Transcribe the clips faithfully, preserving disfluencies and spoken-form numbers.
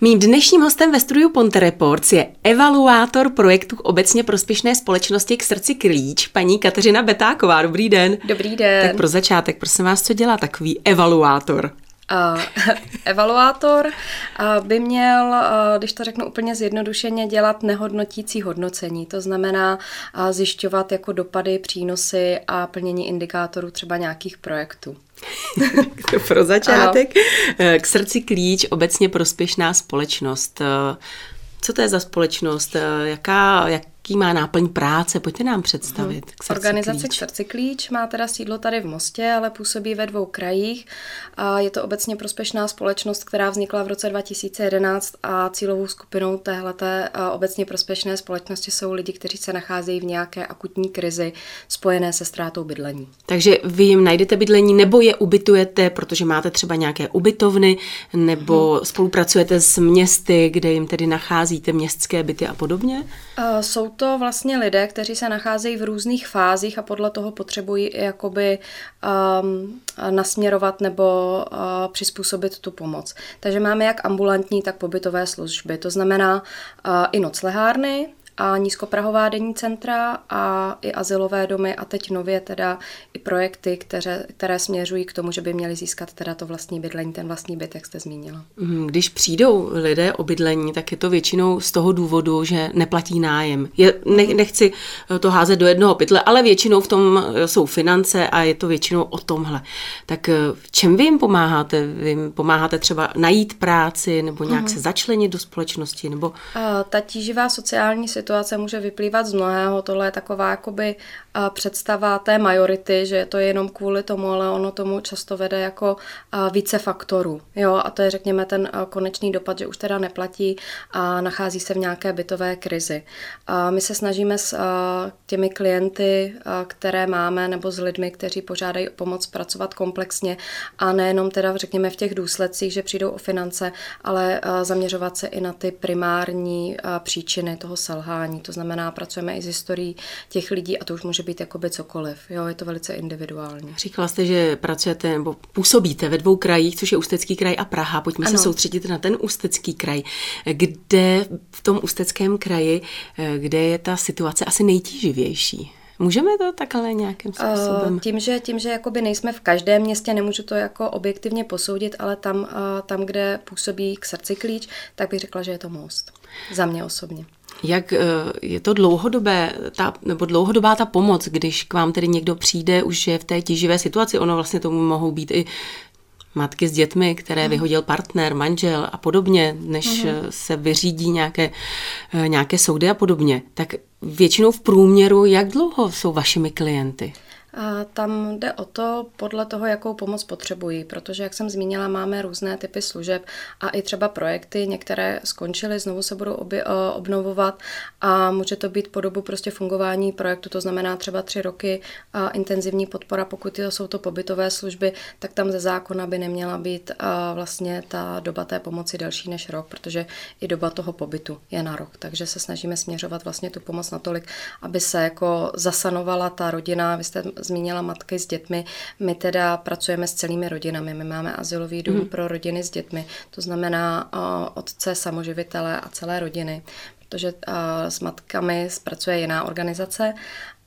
Mým dnešním hostem ve studiu Ponte Reports je evaluátor projektu obecně prospěšné společnosti K srdci klíč, paní Kateřina Betáková. Dobrý den. Dobrý den. Tak pro začátek, prosím vás, co dělá takový evaluátor? Uh, evaluátor uh, by měl, uh, když to řeknu úplně zjednodušeně, dělat nehodnotící hodnocení. To znamená uh, zjišťovat jako dopady, přínosy a plnění indikátorů třeba nějakých projektů. Pro začátek. Ano. K srdci klíč, obecně prospěšná společnost. Co to je za společnost? Jaká, jaký má náplň práce? Pojďte nám představit. K srdci Organizace klíč. K srdci klíč má teda sídlo tady v Mostě, ale působí ve dvou krajích. Je to obecně prospěšná společnost, která vznikla v roce dva tisíce jedenáct a cílovou skupinou téhleté obecně prospěšné společnosti jsou lidi, kteří se nacházejí v nějaké akutní krizi spojené se ztrátou bydlení. Takže vy jim najdete bydlení nebo je ubytujete, protože máte třeba nějaké ubytovny, nebo hmm. spolupracujete s městy, kde jim tedy nacházíte městské byty a podobně? Jsou to vlastně lidé, kteří se nacházejí v různých fázích a podle toho potřebují jakoby um, nasměrovat nebo uh, přizpůsobit tu pomoc. Takže máme jak ambulantní, tak pobytové služby. To znamená uh, i noclehárny a nízkoprahová denní centra a i azylové domy a teď nově teda i projekty, které, které směřují k tomu, že by měli získat teda to vlastní bydlení, ten vlastní byt, jak jste zmínila. Když přijdou lidé o bydlení, tak je to většinou z toho důvodu, že neplatí nájem. Je, ne, nechci to házet do jednoho pytle, ale většinou v tom jsou finance a je to většinou o tomhle. Tak v čem vy jim pomáháte? Vy jim pomáháte třeba najít práci nebo nějak mm. se začlenit do společnosti? Nebo... Ta tíživá sociální situace Situace může vyplývat z mnohého. Tohle je taková jakoby představa té majority, že to je jenom kvůli tomu, ale ono tomu často vede jako více faktorů. Jo, a to je, řekněme, ten konečný dopad, že už teda neplatí a nachází se v nějaké bytové krizi. A my se snažíme s těmi klienty, které máme, nebo s lidmi, kteří požádají o pomoc, pracovat komplexně a nejenom teda, řekněme, v těch důsledcích, že přijdou o finance, ale zaměřovat se i na ty primární příčiny toho selhání. To znamená, pracujeme i s historií těch lidí a to už může být jakoby cokoliv. Jo, je to velice individuální. Říkala jste, že pracujete nebo působíte ve dvou krajích, což je Ústecký kraj a Praha. Pojďme ano. se soustředit na ten Ústecký kraj. Kde v tom Ústeckém kraji, kde je ta situace asi nejtíživější? Můžeme to takhle nějakým způsobem? Tím, že, tím, že jakoby nejsme v každém městě, nemůžu to jako objektivně posoudit, ale tam, tam, kde působí K srdci klíč, tak bych řekla, že je to Most. Za mě osobně. Jak je to dlouhodobé, ta, nebo dlouhodobá ta pomoc, když k vám tedy někdo přijde, už je v té tíživé situaci, ono vlastně tomu mohou být i matky s dětmi, které mm. vyhodil partner, manžel a podobně, než mm. se vyřídí nějaké, nějaké soudy a podobně. Tak většinou v průměru, jak dlouho jsou vašimi klienty? A tam jde o to, podle toho, jakou pomoc potřebují, protože, jak jsem zmínila, máme různé typy služeb a i třeba projekty, některé skončily, znovu se budou obje, obnovovat a může to být po dobu prostě fungování projektu, to znamená třeba tři roky a intenzivní podpora, pokud jsou to pobytové služby, tak tam ze zákona by neměla být vlastně ta doba té pomoci delší než rok, protože i doba toho pobytu je na rok, takže se snažíme směřovat vlastně tu pomoc natolik, aby se jako zasanovala ta rodina, vy jste zmínila matky s dětmi. My teda pracujeme s celými rodinami. My máme azylový dům hmm. pro rodiny s dětmi. To znamená uh, otce, samoživitele a celé rodiny. Protože uh, s matkami pracuje jiná organizace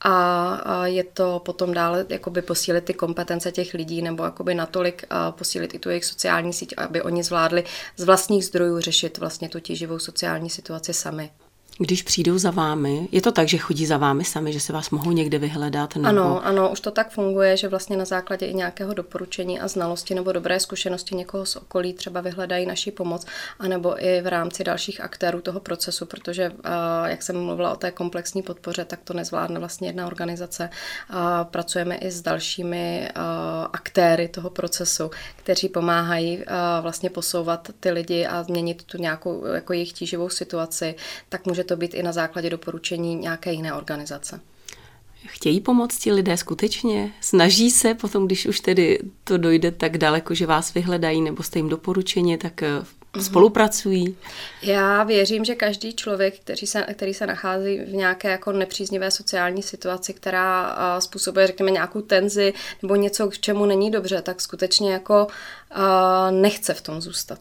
a je to potom dále jakoby posílit ty kompetence těch lidí nebo jakoby natolik posílit i tu jejich sociální síť, aby oni zvládli z vlastních zdrojů řešit vlastně tu tíživou sociální situaci sami. Když přijdou za vámi, je to tak, že chodí za vámi sami, že se vás mohou někde vyhledat? Nebo... Ano, ano, už to tak funguje, že vlastně na základě i nějakého doporučení a znalosti nebo dobré zkušenosti někoho z okolí třeba vyhledají naši pomoc, anebo i v rámci dalších aktérů toho procesu, protože, jak jsem mluvila o té komplexní podpoře, tak to nezvládne vlastně jedna organizace. Pracujeme i s dalšími aktéry toho procesu, kteří pomáhají vlastně posouvat ty lidi a změnit tu nějakou jako jejich tíživou situaci, tak může to být i na základě doporučení nějaké jiné organizace. Chtějí pomoct ti lidé skutečně? Snaží se potom, když už tedy to dojde tak daleko, že vás vyhledají nebo jste jim doporučeni, tak spolupracují? Já věřím, že každý člověk, který se, který se nachází v nějaké jako nepříznivé sociální situaci, která způsobuje, řekněme, nějakou tenzi nebo něco, k čemu není dobře, tak skutečně jako nechce v tom zůstat.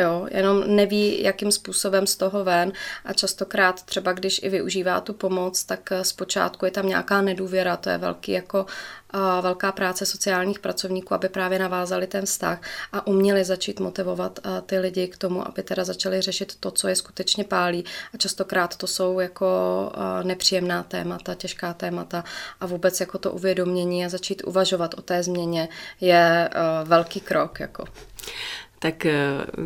jo, jenom neví, jakým způsobem z toho ven, a častokrát třeba, když i využívá tu pomoc, tak zpočátku je tam nějaká nedůvěra, to je velký jako a velká práce sociálních pracovníků, aby právě navázali ten vztah a uměli začít motivovat ty lidi k tomu, aby teda začali řešit to, co je skutečně pálí. A častokrát to jsou jako nepříjemná témata, těžká témata, a vůbec jako to uvědomění a začít uvažovat o té změně je velký krok. Jako. Tak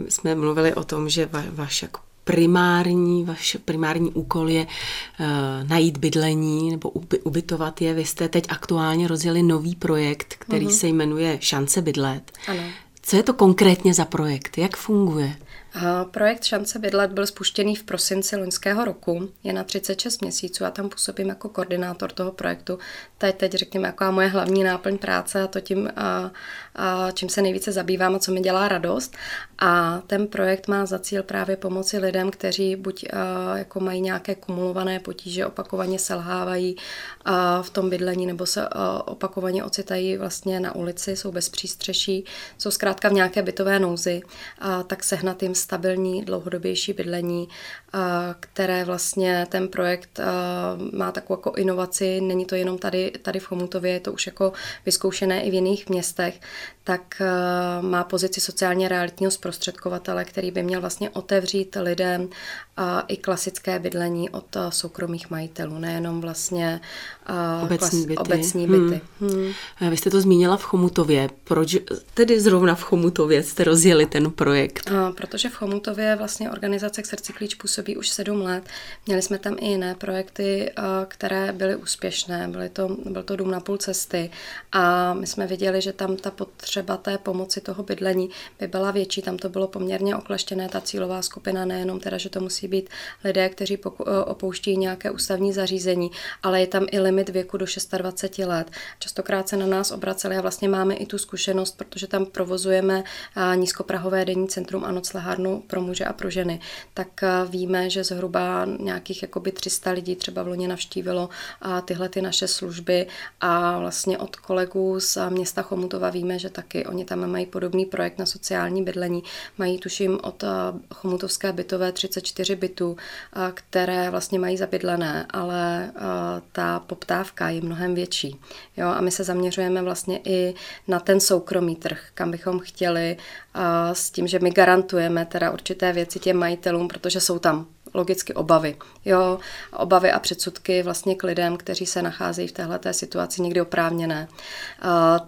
jsme mluvili o tom, že va- vaš jako primární, vaš primární úkol je uh, najít bydlení nebo uby, ubytovat je. Vy jste teď aktuálně rozjeli nový projekt, který uh-huh. se jmenuje Šance bydlet. Ano. Co je to konkrétně za projekt? Jak funguje? Projekt Šance bydlet byl spuštěný v prosinci loňského roku, je na třicet šest měsíců a tam působím jako koordinátor toho projektu. To je teď, řekněme, jaká moje hlavní náplň práce a to tím, a, a čím se nejvíce zabývám a co mi dělá radost. A ten projekt má za cíl právě pomoci lidem, kteří buď a, jako mají nějaké kumulované potíže, opakovaně selhávají a, v tom bydlení nebo se a, opakovaně ocitají vlastně na ulici, jsou bez přístřeší, jsou zkrátka v nějaké bytové nouzi, a, tak sehnat jim stabilní, dlouhodobější bydlení, které vlastně ten projekt má takovou jako inovaci, není to jenom tady, tady v Chomutově, je to už jako vyzkoušené i v jiných městech, tak má pozici sociálně realitního zprostředkovatele, který by měl vlastně otevřít lidem i klasické bydlení od soukromých majitelů, nejenom vlastně obecní byty. Obecní byty. Hmm. Hmm. Vy jste to zmínila v Chomutově. Proč tedy zrovna v Chomutově jste rozjeli ten projekt? A, protože v Chomutově vlastně organizace K srdci klíč působí už sedm let. Měli jsme tam i jiné projekty, které byly úspěšné. Byly to, byl to dům na půl cesty a my jsme viděli, že tam ta potřeba té pomoci toho bydlení by byla větší. Tam to bylo poměrně okleštěné, ta cílová skupina, nejenom teda, že to musí být lidé, kteří poku- opouští nějaké ústavní zařízení, ale je tam i limit věku do dvacet šest let. Častokrát se na nás obraceli a vlastně máme i tu zkušenost, protože tam provozujeme nízkoprahové denní centrum a noclehárnu pro muže a pro ženy. Tak víme, že zhruba nějakých jakoby tři sta lidí třeba v loni navštívilo tyhle ty naše služby a vlastně od kolegů z města Chomutova víme, že taky oni tam mají podobný projekt na sociální bydlení. Mají tuším od chomutovské bytové třicet čtyři bytů, které vlastně mají zabydlené, ale ta poptávka je mnohem větší. Jo, a my se zaměřujeme vlastně i na ten soukromý trh, kam bychom chtěli a s tím, že my garantujeme teda určité věci těm majitelům, protože jsou tam logicky obavy. Jo, obavy a předsudky vlastně k lidem, kteří se nacházejí v téhleté situaci, někdy oprávněné,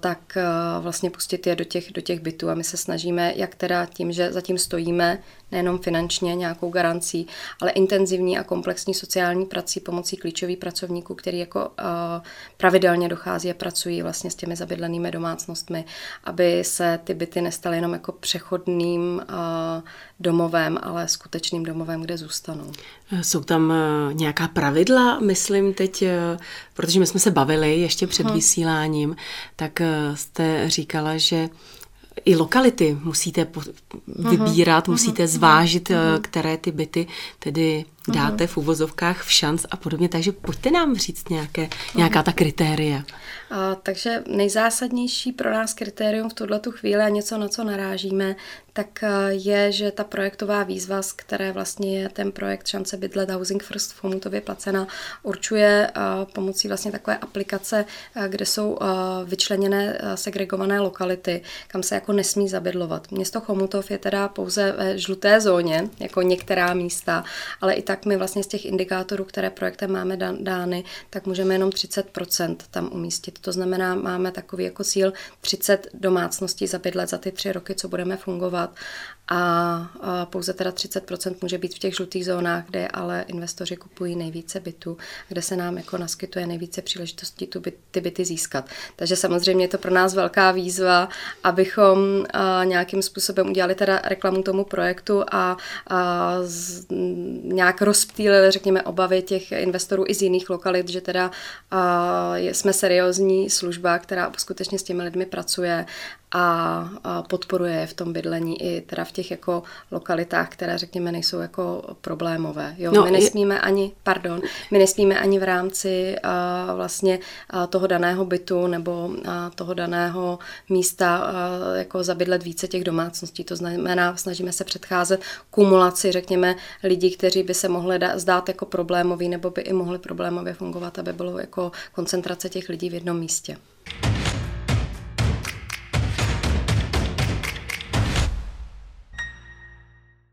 tak vlastně pustit je do těch, do těch bytů. A my se snažíme, jak teda tím, že zatím stojíme, nejenom finančně nějakou garancí, ale intenzivní a komplexní sociální prací pomocí klíčových pracovníků, který jako pravidelně dochází a pracují vlastně s těmi zabydlenými domácnostmi, aby se ty byty nestaly jenom jako přechodným domovem, ale skutečným domovem, kde zůstanou. Jsou tam nějaká pravidla, myslím teď, protože my jsme se bavili ještě před hmm. vysíláním, tak jste říkala, že i lokality musíte vybírat, uhum. musíte zvážit, uhum. které ty byty tedy dáte v uvozovkách v šanc a podobně. Takže pojďte nám říct nějaké, nějaká ta kritéria. A, takže nejzásadnější pro nás kritérium v tuto chvíli a něco, na co narážíme, tak je, že ta projektová výzva, z které vlastně je ten projekt Šance bydlet Housing First v Chomutově placena, určuje pomocí vlastně takové aplikace, kde jsou vyčleněné segregované lokality, kam se jako nesmí zabydlovat. Město Chomutov je teda pouze ve žluté zóně, jako některá místa, ale i tak my vlastně z těch indikátorů, které projektem máme dány, tak můžeme jenom třicet procent tam umístit. To znamená, máme takový jako cíl třicet domácností zabydlet za ty tři roky, co budeme fungovat. A pouze teda třicet procent může být v těch žlutých zónách, kde ale investoři kupují nejvíce bytů, kde se nám jako naskytuje nejvíce příležitostí tu byt, ty byty získat. Takže samozřejmě je to pro nás velká výzva, abychom a, nějakým způsobem udělali teda reklamu tomu projektu a, a z, nějak rozptýlili, řekněme, obavy těch investorů i z jiných lokalit, že teda a, jsme seriózní služba, která skutečně s těmi lidmi pracuje a, a podporuje v tom bydlení i teda v těch jako lokalitách, které řekněme nejsou jako problémové. Jo? No, my nesmíme je... ani, pardon, my nesmíme ani v rámci a, vlastně a, toho daného bytu nebo a, toho daného místa a, jako zabydlet více těch domácností. To znamená, snažíme se předcházet kumulaci, řekněme, lidí, kteří by se mohli da- zdát jako problémoví nebo by i mohli problémově fungovat, aby bylo jako koncentrace těch lidí v jednom místě.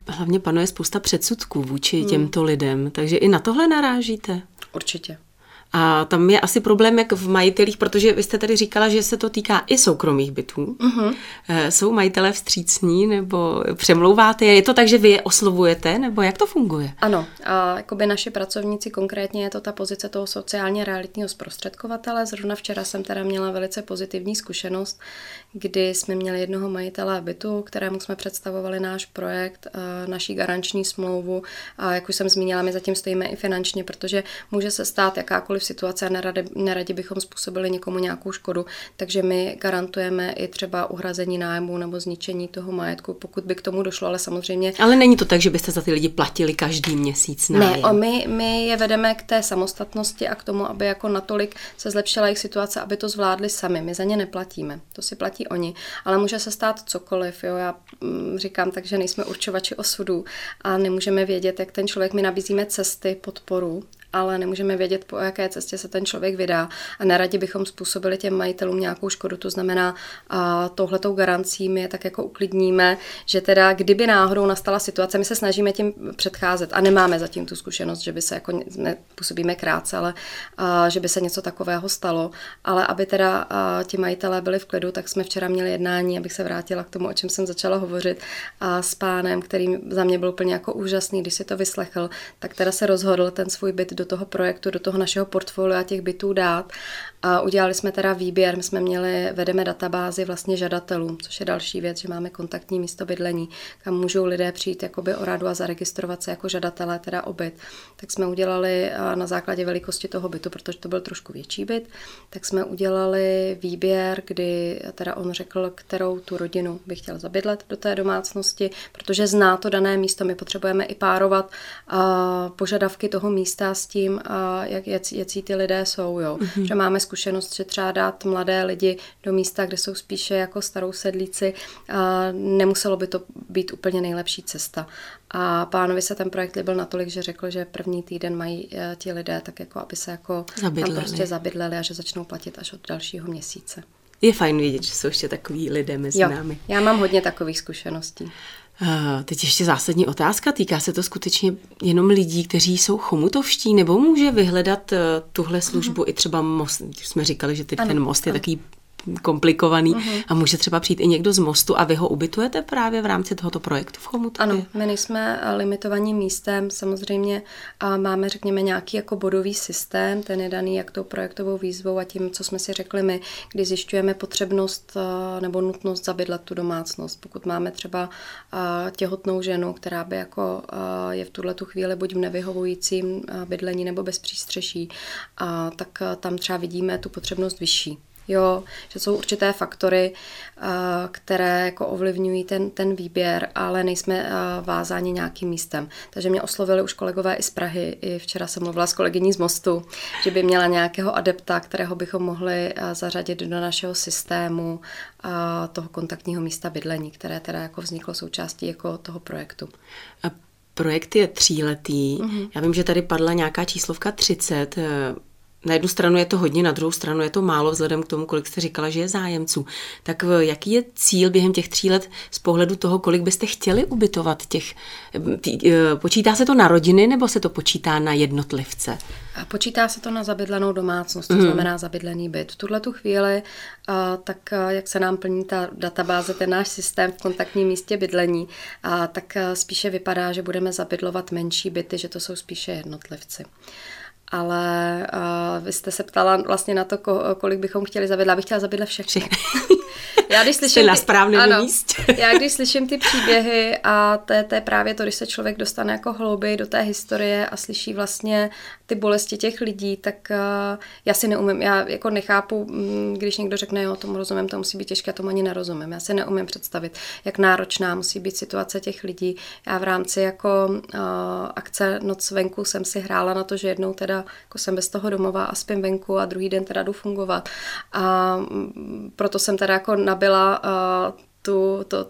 Hlavně panuje spousta předsudků vůči hmm. těmto lidem, takže i na tohle narážíte? Určitě. A tam je asi problém, jak v majitelích, protože vy jste tady říkala, že se to týká i soukromých bytů. Uh-huh. Jsou majitelé vstřícní nebo přemlouváte je? Je to tak, že vy je oslovujete nebo jak to funguje? Ano, a jakoby naši pracovníci, konkrétně je to ta pozice toho sociálně realitního zprostředkovatele. Zrovna včera jsem teda měla velice pozitivní zkušenost, kdy jsme měli jednoho majitele bytu, kterému jsme představovali náš projekt, naší garanční smlouvu. A jak už jsem zmínila, my zatím stojíme i finančně, protože může se stát jakákoliv situace a neradi, neradi bychom způsobili někomu nějakou škodu, takže my garantujeme i třeba uhrazení nájmu nebo zničení toho majetku, pokud by k tomu došlo, ale samozřejmě... Ale není to tak, že byste za ty lidi platili každý měsíc nájem? Ne, my, my je vedeme k té samostatnosti a k tomu, aby jako natolik se zlepšila jejich situace, aby to zvládli sami. My za ně neplatíme, to si platí oni, ale může se stát cokoliv. Jo? Já říkám tak, že nejsme určovači osudů a nemůžeme vědět, jak ten člověk, my nabízíme cesty, podporu, ale nemůžeme vědět, po jaké cestě se ten člověk vydá a neradi bychom způsobili těm majitelům nějakou škodu. To znamená, a touhletou garancí my je tak jako uklidníme, že teda kdyby náhodou nastala situace, my se snažíme tím předcházet a nemáme zatím tu zkušenost, že by se jako nepůsobíme krátce, ale a, že by se něco takového stalo. Ale aby teda a, ti majitelé byli v klidu, tak jsme včera měli jednání, abych se vrátila k tomu, o čem jsem začala hovořit, a s pánem, který za mě byl úplně jako úžasný, když si to vyslechl, tak teda se rozhodl ten svůj byt do toho projektu, do toho našeho portfolia těch bytů dát. A udělali jsme teda výběr, my jsme měli, vedeme databázi vlastně žadatelů, což je další věc, že máme kontaktní místo bydlení, kam můžou lidé přijít jakoby o radu a zaregistrovat se jako žadatelé, teda o byt. Tak jsme udělali na základě velikosti toho bytu, protože to byl trošku větší byt, tak jsme udělali výběr, kdy teda on řekl, kterou tu rodinu by chtěl zabydlet do té domácnosti, protože zná to dané místo, my potřebujeme i párovat požadavky toho místa s tím, jak jací ty lidé jsou, jo. Mm-hmm. Že máme zkušenost, že třeba dát mladé lidi do místa, kde jsou spíše jako starou sedlíci, nemuselo by to být úplně nejlepší cesta. A pánovi se ten projekt líbil natolik, že řekl, že první týden mají ti lidé tak jako, aby se jako zabydleli. Tam prostě zabydleli a že začnou platit až od dalšího měsíce. Je fajn vědět, že jsou ještě takový lidé mezi jo, námi. Já mám hodně takových zkušeností. Uh, teď ještě zásadní otázka, týká se to skutečně jenom lidí, kteří jsou chomutovští, nebo může vyhledat uh, tuhle službu uh-huh. i třeba most, jsme říkali, že teď ano, ten most je ano. takový komplikovaný uh-huh. a může třeba přijít i někdo z Mostu a vy ho ubytujete právě v rámci tohoto projektu v Chomutově? Ano, my nejsme limitovaní místem, samozřejmě a máme, řekněme, nějaký jako bodový systém, ten je daný jak tou projektovou výzvou a tím, co jsme si řekli my, kdy zjišťujeme potřebnost nebo nutnost zabydlet tu domácnost. Pokud máme třeba těhotnou ženu, která by jako je v tuhletu chvíli buď v nevyhovujícím bydlení nebo bez přístřeší, tak tam třeba vidíme tu potřebnost vyšší. Jo, že jsou určité faktory, které jako ovlivňují ten, ten výběr, ale nejsme vázáni nějakým místem. Takže mě oslovili už kolegové i z Prahy, i včera jsem mluvila s kolegyní z Mostu, že by měla nějakého adepta, kterého bychom mohli zařadit do našeho systému toho kontaktního místa bydlení, které teda jako vzniklo součástí jako toho projektu. A projekt je tříletý. Mm-hmm. Já vím, že tady padla nějaká číslovka třicet. Na jednu stranu je to hodně, na druhou stranu je to málo, vzhledem k tomu, kolik jste říkala, že je zájemců. Tak jaký je cíl během těch tří let z pohledu toho, kolik byste chtěli ubytovat těch... Tý, počítá se to na rodiny, nebo se to počítá na jednotlivce? A počítá se to na zabydlenou domácnost, to znamená zabydlený byt. V tuhletu chvíli, a, tak a, jak se nám plní ta databáze, ten náš systém v kontaktním místě bydlení, a, tak a, spíše vypadá, že budeme zabydlovat menší byty, že to jsou spíše jednotlivci. Ale uh, vy jste se ptala vlastně na to, ko, kolik bychom chtěli zabydlet. Já bych chtěla zabydlet všechny. Já když slyším na správném ty, ano, místě. Já když slyším ty příběhy a to je, to je právě to, když se člověk dostane jako hlouběji do té historie a slyší vlastně ty bolesti těch lidí, tak uh, já si neumím, já jako nechápu, když někdo řekne, jo, tomu rozumím, to musí být těžké, tomu ani nerozumím. Já si neumím představit, jak náročná musí být situace těch lidí. Já v rámci jako uh, akce Noc venku jsem si hrála na to, že jednou teda jako jsem bez toho domova a spím venku a druhý den teda jdu fungovat. A proto jsem teda jako nabyla uh, tu, to,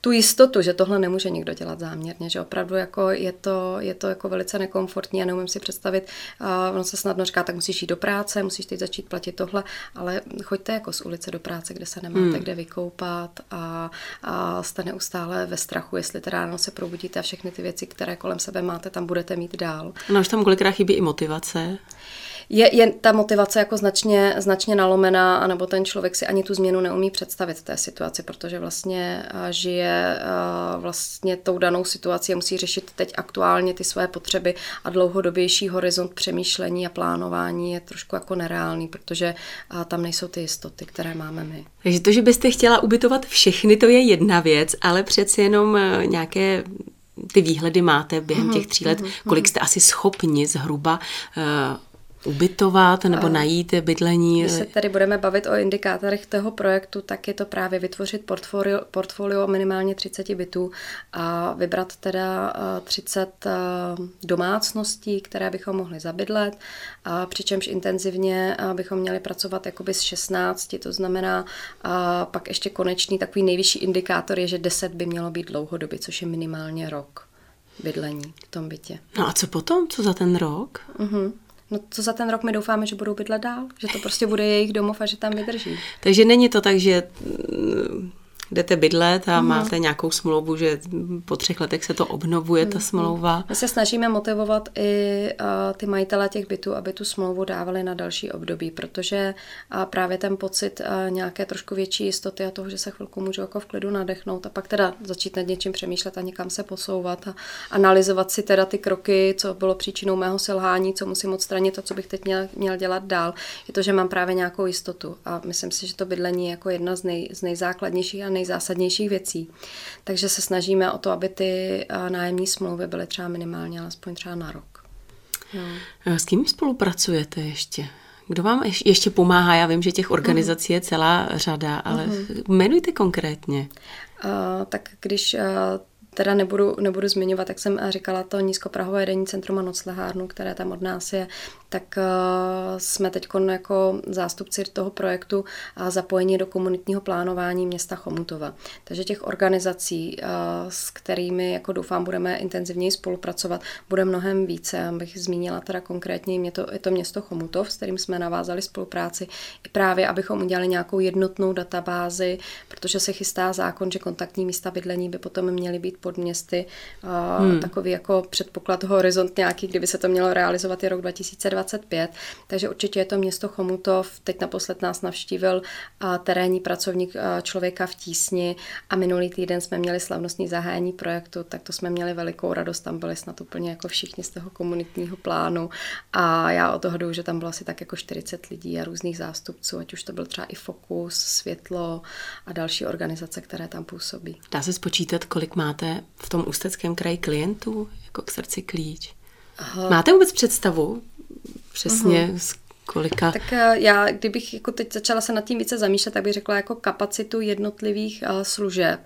tu jistotu, že tohle nemůže nikdo dělat záměrně, že opravdu jako je to, je to jako velice nekomfortní a neumím si představit, uh, ono se snadno říká, tak musíš jít do práce, musíš teď začít platit tohle, ale choďte jako z ulice do práce, kde se nemáte hmm. kde vykoupat a, a jste neustále ve strachu, jestli teda ráno se probudíte a všechny ty věci, které kolem sebe máte, tam budete mít dál. No už tam kolikrát chybí i motivace. Je, je ta motivace jako značně, značně nalomená, anebo ten člověk si ani tu změnu neumí představit v té situaci, protože vlastně žije vlastně tou danou situací a musí řešit teď aktuálně ty své potřeby a dlouhodobější horizont přemýšlení a plánování je trošku jako nereálný, protože tam nejsou ty jistoty, které máme my. Takže to, že byste chtěla ubytovat všechny, to je jedna věc, ale přeci jenom nějaké... Ty výhledy máte během těch tří let, kolik jste asi schopni zhruba uh, ubytovat nebo najít bydlení? Když se tady budeme bavit o indikátorech toho projektu, tak je to právě vytvořit portfolio, portfolio minimálně třicet bytů a vybrat teda třicet domácností, které bychom mohli zabydlet, a přičemž intenzivně bychom měli pracovat jakoby z šestnácti, to znamená a pak ještě konečný takový nejvyšší indikátor je, že deset by mělo být dlouhodobě, což je minimálně rok bydlení v tom bytě. No a co potom? Co za ten rok? Mhm. No co za ten rok my doufáme, že budou bydlet dál, že to prostě bude jejich domov a že tam vydrží. Takže není to tak, že... jdete bydlet a máte nějakou smlouvu, že po třech letech se to obnovuje, ta smlouva. My se snažíme motivovat i ty majitele těch bytů, aby tu smlouvu dávali na další období, protože právě ten pocit nějaké trošku větší jistoty a toho, že se chvilku můžu jako v klidu nadechnout a pak teda začít nad něčím přemýšlet a někam se posouvat a analyzovat si teda ty kroky, co bylo příčinou mého selhání, co musím odstranit a co bych teď měl, měl dělat dál, je to, že mám právě nějakou jistotu a myslím si, že to bydlení je jako jedna z, nej, z nejzákladnějších a nejzásadnějších věcí. Takže se snažíme o to, aby ty nájemní smlouvy byly třeba minimálně, alespoň třeba na rok. Jo. S kým spolupracujete ještě? Kdo vám ještě pomáhá? Já vím, že těch organizací je celá řada, ale uh-huh. jmenujte konkrétně. Uh, tak když... Uh, teda nebudu, nebudu zmiňovat, jak jsem říkala, to nízkoprahové denní centrum a noclehárnu, které tam od nás je, tak uh, jsme teď jako zástupci toho projektu uh, zapojeni do komunitního plánování města Chomutova. Takže těch organizací, uh, s kterými, jako doufám, budeme intenzivněji spolupracovat, bude mnohem více. Já bych zmínila teda konkrétně, mě to, je to město Chomutov, s kterým jsme navázali spolupráci, i právě, abychom udělali nějakou jednotnou databázi, protože se chystá zákon, že kontaktní místa bydlení by potom měly být pod městy, hmm. takový jako předpoklad, horizont nějaký, kdyby se to mělo realizovat, je rok dva tisíce dvacet pět. Takže určitě je to město Chomutov. Teď naposled nás navštívil terénní pracovník Člověka v tísni a minulý týden jsme měli slavnostní zahájení projektu, tak to jsme měli velikou radost. Tam byli snad úplně jako všichni z toho komunitního plánu a já odhaduju, že tam bylo asi tak jako čtyřicet lidí a různých zástupců, ať už to byl třeba i Fokus, Světlo a další organizace, které tam působí. Dá se spočítat, kolik máte v tom Ústeckém kraji klientů jako K srdci klíč? Aha. Máte vůbec představu přesně uh-huh. z kolika? Tak já, kdybych jako teď začala se nad tím více zamýšlet, tak bych řekla jako kapacitu jednotlivých uh, služeb,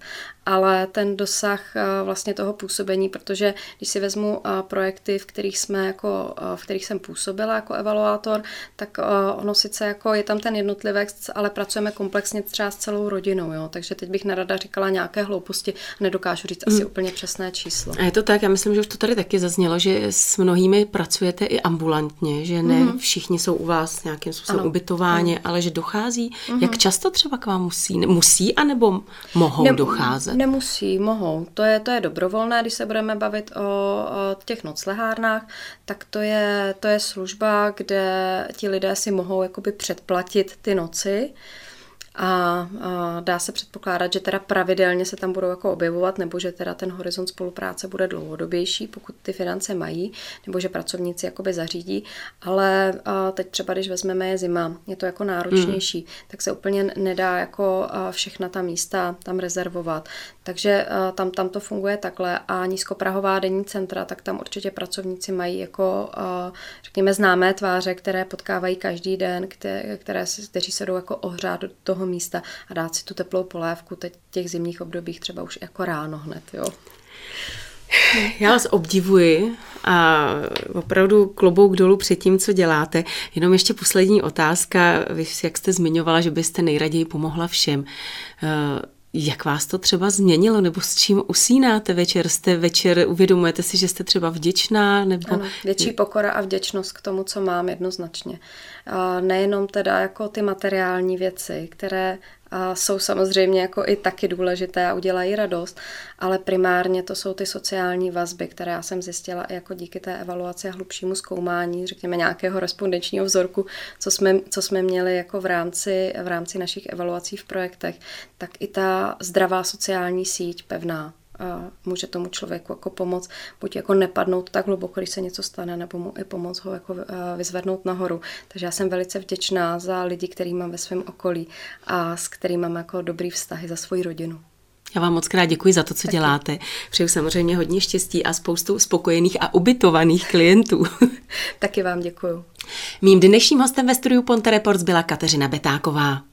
ale ten dosah uh, vlastně toho působení, protože když si vezmu uh, projekty, v kterých jsme jako, uh, v kterých jsem působila jako evaluátor, tak uh, ono sice jako je tam ten jednotlivec, ale pracujeme komplexně třeba s celou rodinou, jo? Takže teď bych nerada říkala nějaké hlouposti, nedokážu říct hmm. asi úplně přesné číslo. A je to tak, já myslím, že už to tady taky zaznělo, že s mnohými pracujete i ambulantně, že ne hmm. všichni jsou u vás nějakým způsobem ubytování, hmm. ale že dochází, hmm. jak často třeba k vám musí, musí anebo mohou ne- docházet? Nemusí, mohou. To je, to je dobrovolné, když se budeme bavit o, o těch noclehárnách, tak to je, to je služba, kde ti lidé si mohou jakoby předplatit ty noci. A dá se předpokládat, že teda pravidelně se tam budou jako objevovat, nebo že teda ten horizont spolupráce bude dlouhodobější, pokud ty finance mají, nebo že pracovníci jakoby zařídí, ale teď třeba, když vezmeme je zima, je to jako náročnější, mm. tak se úplně nedá jako všechna ta místa tam rezervovat. Takže tam, tam to funguje takhle a nízkoprahová denní centra, tak tam určitě pracovníci mají jako, řekněme, známé tváře, které potkávají každý den, které, které, kteří se jdou jako ohřát do toho místa a dát si tu teplou polévku teď v těch zimních obdobích třeba už jako ráno hned, jo. Já vás obdivuji a opravdu klobouk dolů před tím, co děláte. Jenom ještě poslední otázka, vy, jak jste zmiňovala, že byste nejraději pomohla všem. Jak vás to třeba změnilo, nebo s čím usínáte večer? Jste večer, uvědomujete si, že jste třeba vděčná? Nebo... Ano, větší pokora a vděčnost k tomu, co mám, jednoznačně. A nejenom teda jako ty materiální věci, které a jsou samozřejmě jako i taky důležité a udělají radost, ale primárně to jsou ty sociální vazby, které já jsem zjistila i jako díky té evaluaci a hlubšímu zkoumání, řekněme nějakého respondenčního vzorku, co jsme, co jsme měli jako v rámci, v rámci našich evaluací v projektech, tak i ta zdravá sociální síť pevná může tomu člověku jako pomoct, buď jako nepadnout tak hluboko, když se něco stane, nebo mu i pomoct ho jako vyzvednout nahoru. Takže já jsem velice vděčná za lidi, který mám ve svém okolí a s kterými mám jako dobrý vztahy, za svoji rodinu. Já vám moc krát děkuji za to, co Taky. děláte. Přeju samozřejmě hodně štěstí a spoustu spokojených a ubytovaných klientů. Taky vám děkuju. Mým dnešním hostem ve studiu Ponte Reports byla Kateřina Betáková.